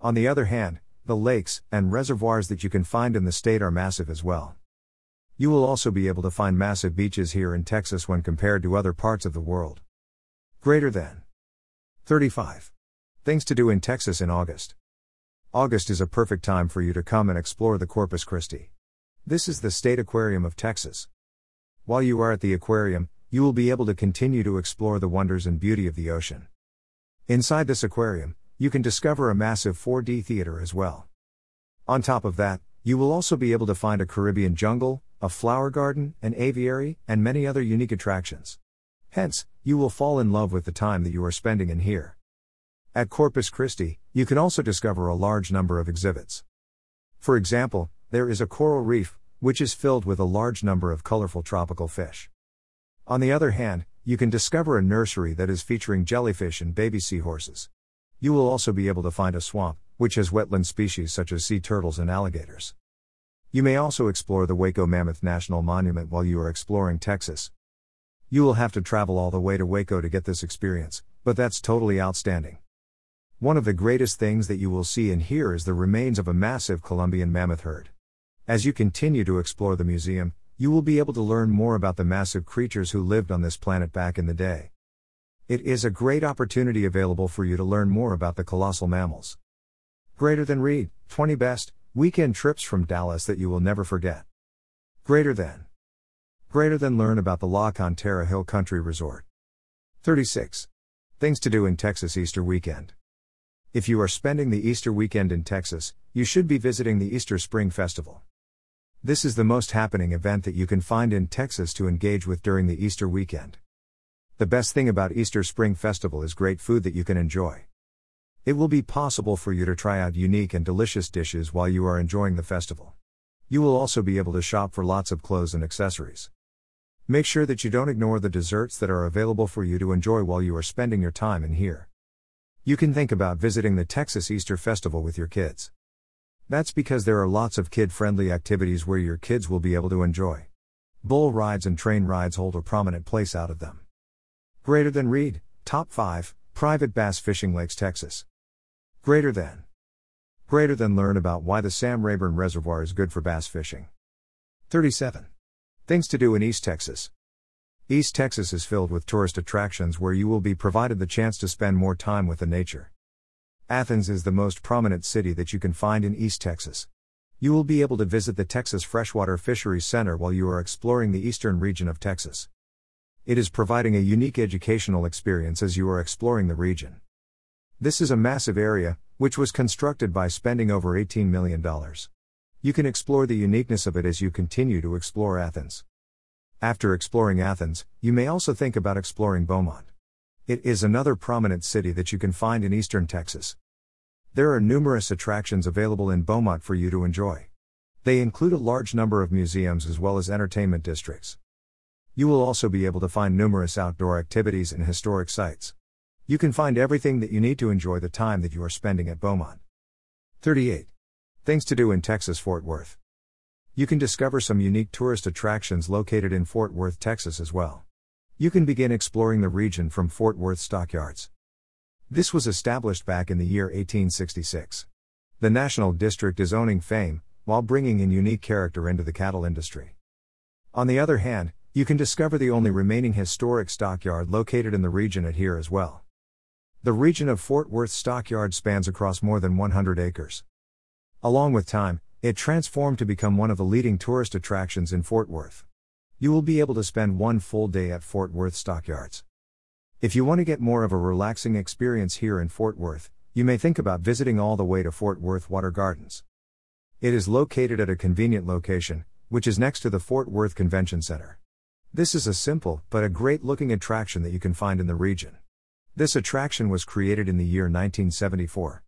On the other hand, the lakes and reservoirs that you can find in the state are massive as well. You will also be able to find massive beaches here in Texas when compared to other parts of the world. Greater than. thirty-five. Things to do in Texas in August. August is a perfect time for you to come and explore the Corpus Christi. This is the state aquarium of Texas. While you are at the aquarium, you will be able to continue to explore the wonders and beauty of the ocean. Inside this aquarium, you can discover a massive four D theater as well. On top of that, you will also be able to find a Caribbean jungle, a flower garden, an aviary, and many other unique attractions. Hence, you will fall in love with the time that you are spending in here. At Corpus Christi, you can also discover a large number of exhibits. For example, there is a coral reef, which is filled with a large number of colorful tropical fish. On the other hand, you can discover a nursery that is featuring jellyfish and baby seahorses. You will also be able to find a swamp, which has wetland species such as sea turtles and alligators. You may also explore the Waco Mammoth National Monument while you are exploring Texas. You will have to travel all the way to Waco to get this experience, but that's totally outstanding. One of the greatest things that you will see and hear is the remains of a massive Columbian mammoth herd. As you continue to explore the museum, you will be able to learn more about the massive creatures who lived on this planet back in the day. It is a great opportunity available for you to learn more about the colossal mammals. Greater than read, twenty best weekend trips from Dallas that you will never forget. Greater than. Greater than learn about the La Contera Hill Country Resort. thirty-six. Things to do in Texas Easter weekend. If you are spending the Easter weekend in Texas, you should be visiting the Easter Spring Festival. This is the most happening event that you can find in Texas to engage with during the Easter weekend. The best thing about Easter Spring Festival is great food that you can enjoy. It will be possible for you to try out unique and delicious dishes while you are enjoying the festival. You will also be able to shop for lots of clothes and accessories. Make sure that you don't ignore the desserts that are available for you to enjoy while you are spending your time in here. You can think about visiting the Texas Easter Festival with your kids. That's because there are lots of kid-friendly activities where your kids will be able to enjoy. Bull rides and train rides hold a prominent place out of them. Greater than read, top five, private bass fishing lakes Texas. Greater than. Greater than learn about why the Sam Rayburn Reservoir is good for bass fishing. thirty-seven. Things to do in East Texas. East Texas is filled with tourist attractions where you will be provided the chance to spend more time with the nature. Athens is the most prominent city that you can find in East Texas. You will be able to visit the Texas Freshwater Fisheries Center while you are exploring the eastern region of Texas. It is providing a unique educational experience as you are exploring the region. This is a massive area, which was constructed by spending over eighteen million dollars. You can explore the uniqueness of it as you continue to explore Athens. After exploring Athens, you may also think about exploring Beaumont. It is another prominent city that you can find in eastern Texas. There are numerous attractions available in Beaumont for you to enjoy. They include a large number of museums as well as entertainment districts. You will also be able to find numerous outdoor activities and historic sites. You can find everything that you need to enjoy the time that you are spending at Beaumont. thirty-eight. Things to do in Texas Fort Worth. You can discover some unique tourist attractions located in Fort Worth, Texas as well. You can begin exploring the region from Fort Worth Stockyards. This was established back in the year eighteen sixty-six. The National District is owning fame, while bringing in unique character into the cattle industry. On the other hand, you can discover the only remaining historic stockyard located in the region at here as well. The region of Fort Worth Stockyard spans across more than one hundred acres. Along with time, it transformed to become one of the leading tourist attractions in Fort Worth. You will be able to spend one full day at Fort Worth Stockyards. If you want to get more of a relaxing experience here in Fort Worth, you may think about visiting all the way to Fort Worth Water Gardens. It is located at a convenient location, which is next to the Fort Worth Convention Center. This is a simple, but a great-looking attraction that you can find in the region. This attraction was created in the year nineteen seventy-four.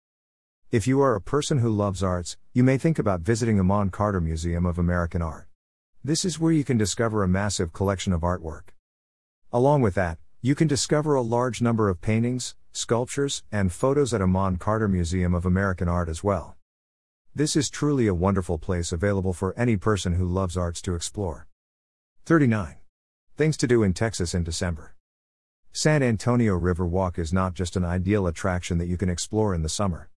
If you are a person who loves arts, you may think about visiting the Amon Carter Museum of American Art. This is where you can discover a massive collection of artwork. Along with that, you can discover a large number of paintings, sculptures, and photos at Amon Carter Museum of American Art as well. This is truly a wonderful place available for any person who loves arts to explore. thirty-nine. Things to do in Texas in December. San Antonio Riverwalk is not just an ideal attraction that you can explore in the summer.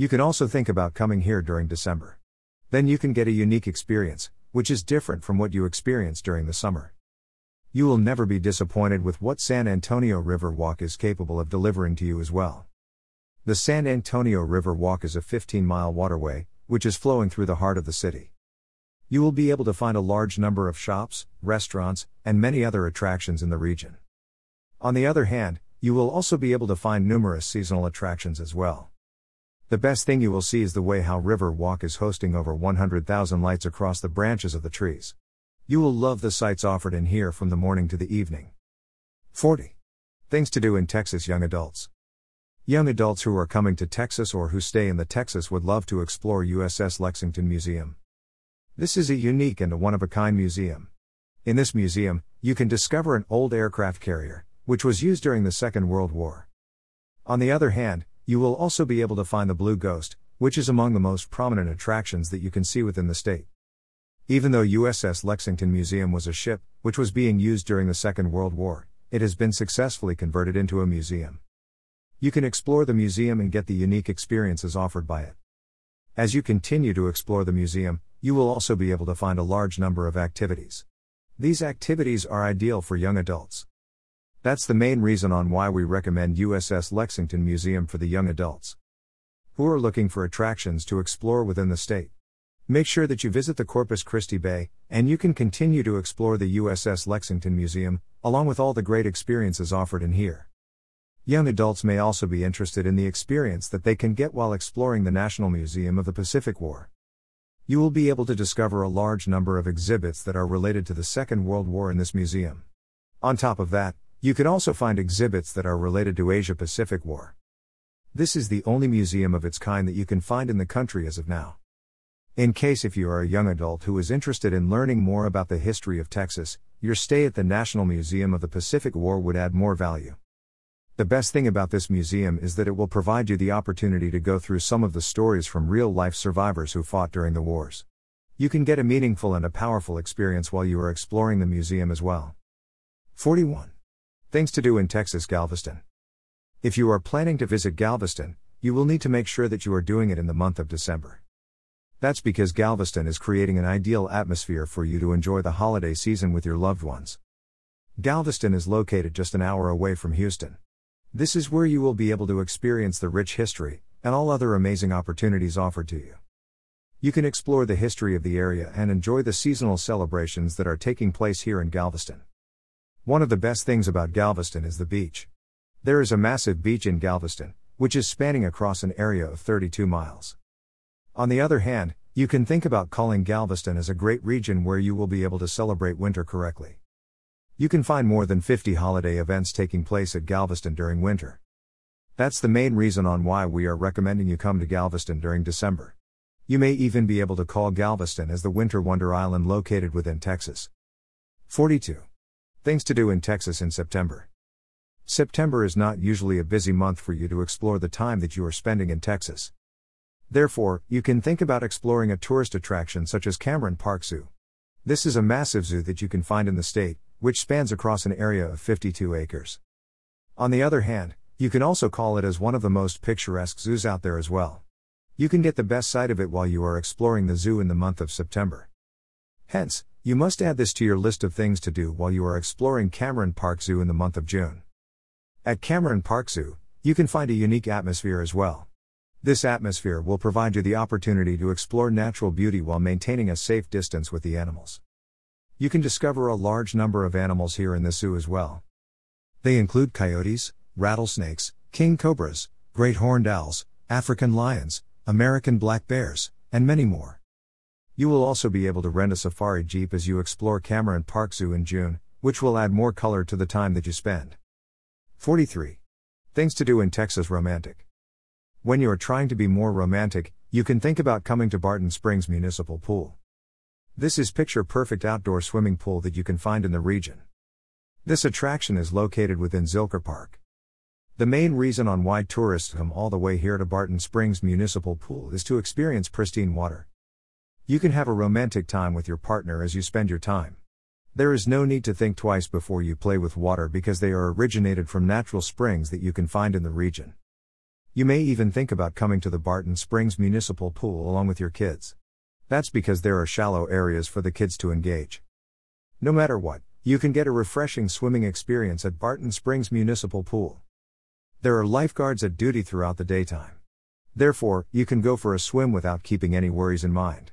You can also think about coming here during December. Then you can get a unique experience, which is different from what you experience during the summer. You will never be disappointed with what San Antonio Riverwalk is capable of delivering to you as well. The San Antonio Riverwalk is a fifteen-mile waterway, which is flowing through the heart of the city. You will be able to find a large number of shops, restaurants, and many other attractions in the region. On the other hand, you will also be able to find numerous seasonal attractions as well. The best thing you will see is the way how Riverwalk is hosting over one hundred thousand lights across the branches of the trees. You will love the sights offered in here from the morning to the evening. forty. Things to do in Texas young adults. Young adults who are coming to Texas or who stay in the Texas would love to explore U S S Lexington Museum. This is a unique and a one-of-a-kind museum. In this museum, you can discover an old aircraft carrier, which was used during the Second World War. On the other hand, you will also be able to find the Blue Ghost, which is among the most prominent attractions that you can see within the state. Even though U S S Lexington Museum was a ship, which was being used during the Second World War, it has been successfully converted into a museum. You can explore the museum and get the unique experiences offered by it. As you continue to explore the museum, you will also be able to find a large number of activities. These activities are ideal for young adults. That's the main reason on why we recommend U S S Lexington Museum for the young adults who are looking for attractions to explore within the state. Make sure that you visit the Corpus Christi Bay, and you can continue to explore the U S S Lexington Museum, along with all the great experiences offered in here. Young adults may also be interested in the experience that they can get while exploring the National Museum of the Pacific War. You will be able to discover a large number of exhibits that are related to the Second World War in this museum. On top of that, you can also find exhibits that are related to Asia-Pacific War. This is the only museum of its kind that you can find in the country as of now. In case if you are a young adult who is interested in learning more about the history of Texas, your stay at the National Museum of the Pacific War would add more value. The best thing about this museum is that it will provide you the opportunity to go through some of the stories from real-life survivors who fought during the wars. You can get a meaningful and a powerful experience while you are exploring the museum as well. forty-one. Things to do in Texas. Galveston. If you are planning to visit Galveston, you will need to make sure that you are doing it in the month of December. That's because Galveston is creating an ideal atmosphere for you to enjoy the holiday season with your loved ones. Galveston is located just an hour away from Houston. This is where you will be able to experience the rich history and all other amazing opportunities offered to you. You can explore the history of the area and enjoy the seasonal celebrations that are taking place here in Galveston. One of the best things about Galveston is the beach. There is a massive beach in Galveston, which is spanning across an area of thirty-two miles. On the other hand, you can think about calling Galveston as a great region where you will be able to celebrate winter correctly. You can find more than fifty holiday events taking place at Galveston during winter. That's the main reason on why we are recommending you come to Galveston during December. You may even be able to call Galveston as the Winter Wonder Island located within Texas. forty-two. Things to do in Texas in September. September is not usually a busy month for you to explore the time that you are spending in Texas. Therefore, you can think about exploring a tourist attraction such as Cameron Park Zoo. This is a massive zoo that you can find in the state, which spans across an area of fifty-two acres. On the other hand, you can also call it as one of the most picturesque zoos out there as well. You can get the best sight of it while you are exploring the zoo in the month of September. Hence, you must add this to your list of things to do while you are exploring Cameron Park Zoo in the month of June. At Cameron Park Zoo, you can find a unique atmosphere as well. This atmosphere will provide you the opportunity to explore natural beauty while maintaining a safe distance with the animals. You can discover a large number of animals here in the zoo as well. They include coyotes, rattlesnakes, king cobras, great horned owls, African lions, American black bears, and many more. You will also be able to rent a safari jeep as you explore Cameron Park Zoo in June, which will add more color to the time that you spend. forty-three. Things to do in Texas. Romantic. When you are trying to be more romantic, you can think about coming to Barton Springs Municipal Pool. This is picture-perfect outdoor swimming pool that you can find in the region. This attraction is located within Zilker Park. The main reason on why tourists come all the way here to Barton Springs Municipal Pool is to experience pristine water. You can have a romantic time with your partner as you spend your time. There is no need to think twice before you play with water because they are originated from natural springs that you can find in the region. You may even think about coming to the Barton Springs Municipal Pool along with your kids. That's because there are shallow areas for the kids to engage. No matter what, you can get a refreshing swimming experience at Barton Springs Municipal Pool. There are lifeguards at duty throughout the daytime. Therefore, you can go for a swim without keeping any worries in mind.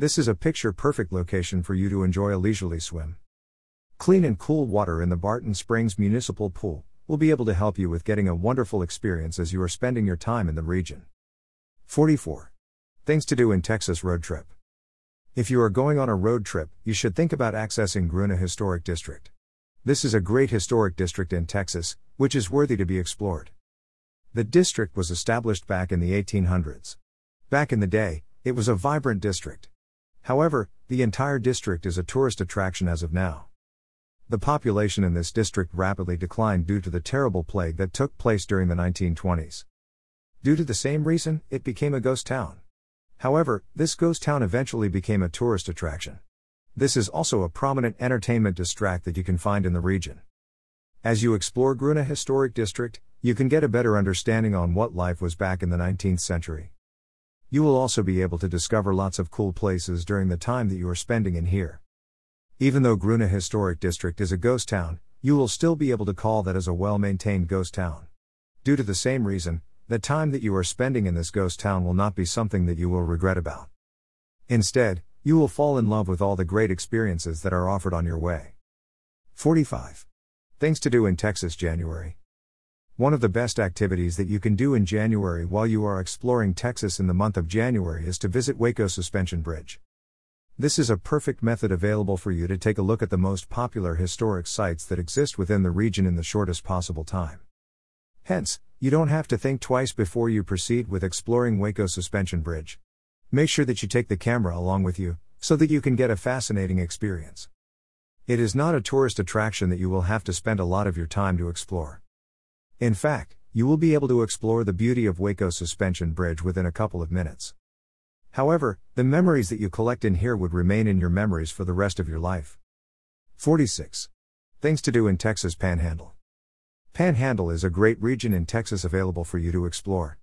This is a picture-perfect location for you to enjoy a leisurely swim. Clean and cool water in the Barton Springs Municipal Pool will be able to help you with getting a wonderful experience as you are spending your time in the region. forty-four. Things to do in Texas. Road trip. If you are going on a road trip, you should think about accessing Gruna Historic District. This is a great historic district in Texas, which is worthy to be explored. The district was established back in the eighteen hundreds. Back in the day, it was a vibrant district. However, the entire district is a tourist attraction as of now. The population in this district rapidly declined due to the terrible plague that took place during the nineteen twenties. Due to the same reason, it became a ghost town. However, this ghost town eventually became a tourist attraction. This is also a prominent entertainment district that you can find in the region. As you explore Gruna Historic District, you can get a better understanding on what life was back in the nineteenth century. You will also be able to discover lots of cool places during the time that you are spending in here. Even though Gruna Historic District is a ghost town, you will still be able to call that as a well-maintained ghost town. Due to the same reason, the time that you are spending in this ghost town will not be something that you will regret about. Instead, you will fall in love with all the great experiences that are offered on your way. forty-five. Things to do in Texas January. One of the best activities that you can do in January while you are exploring Texas in the month of January is to visit Waco Suspension Bridge. This is a perfect method available for you to take a look at the most popular historic sites that exist within the region in the shortest possible time. Hence, you don't have to think twice before you proceed with exploring Waco Suspension Bridge. Make sure that you take the camera along with you, so that you can get a fascinating experience. It is not a tourist attraction that you will have to spend a lot of your time to explore. In fact, you will be able to explore the beauty of Waco Suspension Bridge within a couple of minutes. However, the memories that you collect in here would remain in your memories for the rest of your life. forty-six. Things to do in Texas Panhandle. Panhandle is a great region in Texas available for you to explore.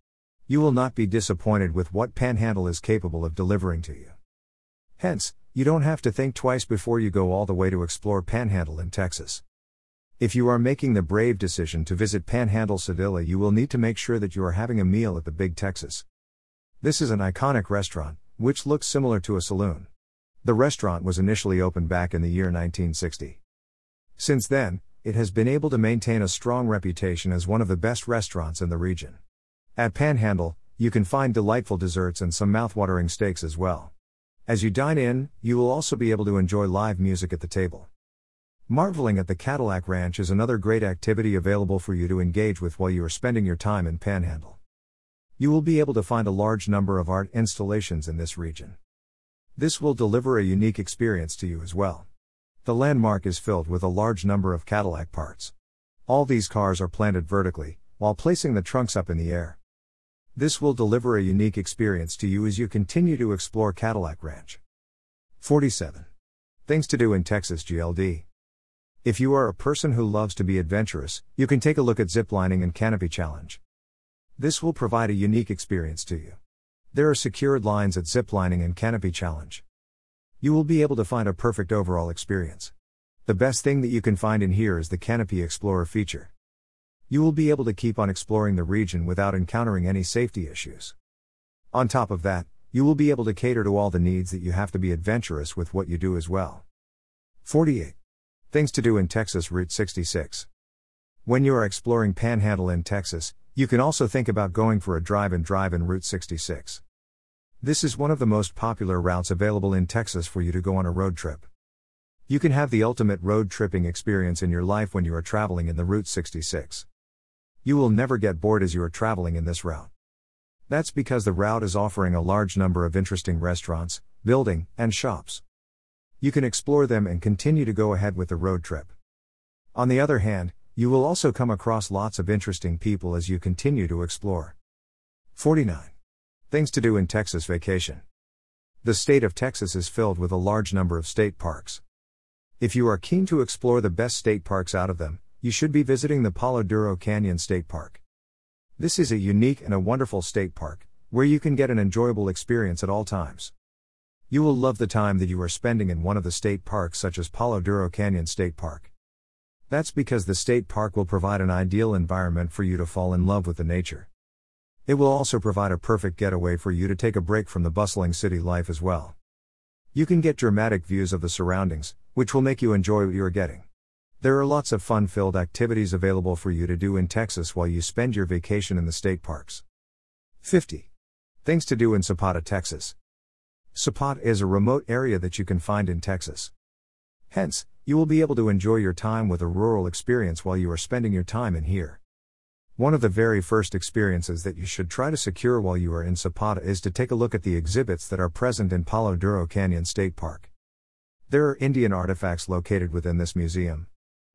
You will not be disappointed with what Panhandle is capable of delivering to you. Hence, you don't have to think twice before you go all the way to explore Panhandle in Texas. If you are making the brave decision to visit Panhandle Cedilla, you will need to make sure that you are having a meal at the Big Texas. This is an iconic restaurant, which looks similar to a saloon. The restaurant was initially opened back in the year nineteen sixty. Since then, it has been able to maintain a strong reputation as one of the best restaurants in the region. At Panhandle, you can find delightful desserts and some mouthwatering steaks as well. As you dine in, you will also be able to enjoy live music at the table. Marveling at the Cadillac Ranch is another great activity available for you to engage with while you are spending your time in Panhandle. You will be able to find a large number of art installations in this region. This will deliver a unique experience to you as well. The landmark is filled with a large number of Cadillac parts. All these cars are planted vertically, while placing the trunks up in the air. This will deliver a unique experience to you as you continue to explore Cadillac Ranch. forty-seven. Things to do in Texas G L D. If you are a person who loves to be adventurous, you can take a look at ziplining and canopy challenge. This will provide a unique experience to you. There are secured lines at ziplining and canopy challenge. You will be able to find a perfect overall experience. The best thing that you can find in here is the Canopy Explorer feature. You will be able to keep on exploring the region without encountering any safety issues. On top of that, you will be able to cater to all the needs that you have to be adventurous with what you do as well. forty-eight. Things to do in Texas Route sixty-six. When you are exploring Panhandle in Texas, you can also think about going for a drive and drive in Route sixty-six. This is one of the most popular routes available in Texas for you to go on a road trip. You can have the ultimate road tripping experience in your life when you are traveling in the Route sixty-six. You will never get bored as you are traveling in this route. That's because the route is offering a large number of interesting restaurants, buildings, and shops. You can explore them and continue to go ahead with the road trip. On the other hand, you will also come across lots of interesting people as you continue to explore. forty-nine. Things to do in Texas Vacation. The state of Texas is filled with a large number of state parks. If you are keen to explore the best state parks out of them, you should be visiting the Palo Duro Canyon State Park. This is a unique and a wonderful state park, where you can get an enjoyable experience at all times. You will love the time that you are spending in one of the state parks such as Palo Duro Canyon State Park. That's because the state park will provide an ideal environment for you to fall in love with the nature. It will also provide a perfect getaway for you to take a break from the bustling city life as well. You can get dramatic views of the surroundings, which will make you enjoy what you are getting. There are lots of fun-filled activities available for you to do in Texas while you spend your vacation in the state parks. fifty. Things to do in Zapata, Texas. Zapata is a remote area that you can find in Texas. Hence, you will be able to enjoy your time with a rural experience while you are spending your time in here. One of the very first experiences that you should try to secure while you are in Zapata is to take a look at the exhibits that are present in Palo Duro Canyon State Park. There are Indian artifacts located within this museum.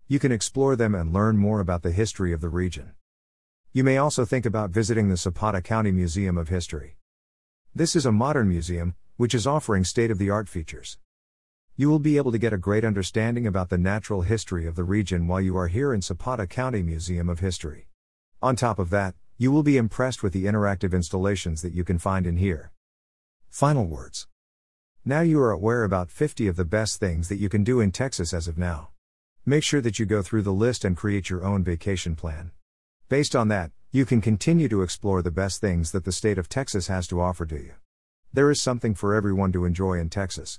You can explore them and learn more about the history of the region. You may also think about visiting the Zapata County Museum of History. This is a modern museum, which is offering state-of-the-art features. You will be able to get a great understanding about the natural history of the region while you are here in Zapata County Museum of History. On top of that, you will be impressed with the interactive installations that you can find in here. Final words. Now you are aware about fifty of the best things that you can do in Texas as of now. Make sure that you go through the list and create your own vacation plan. Based on that, you can continue to explore the best things that the state of Texas has to offer to you. There is something for everyone to enjoy in Texas.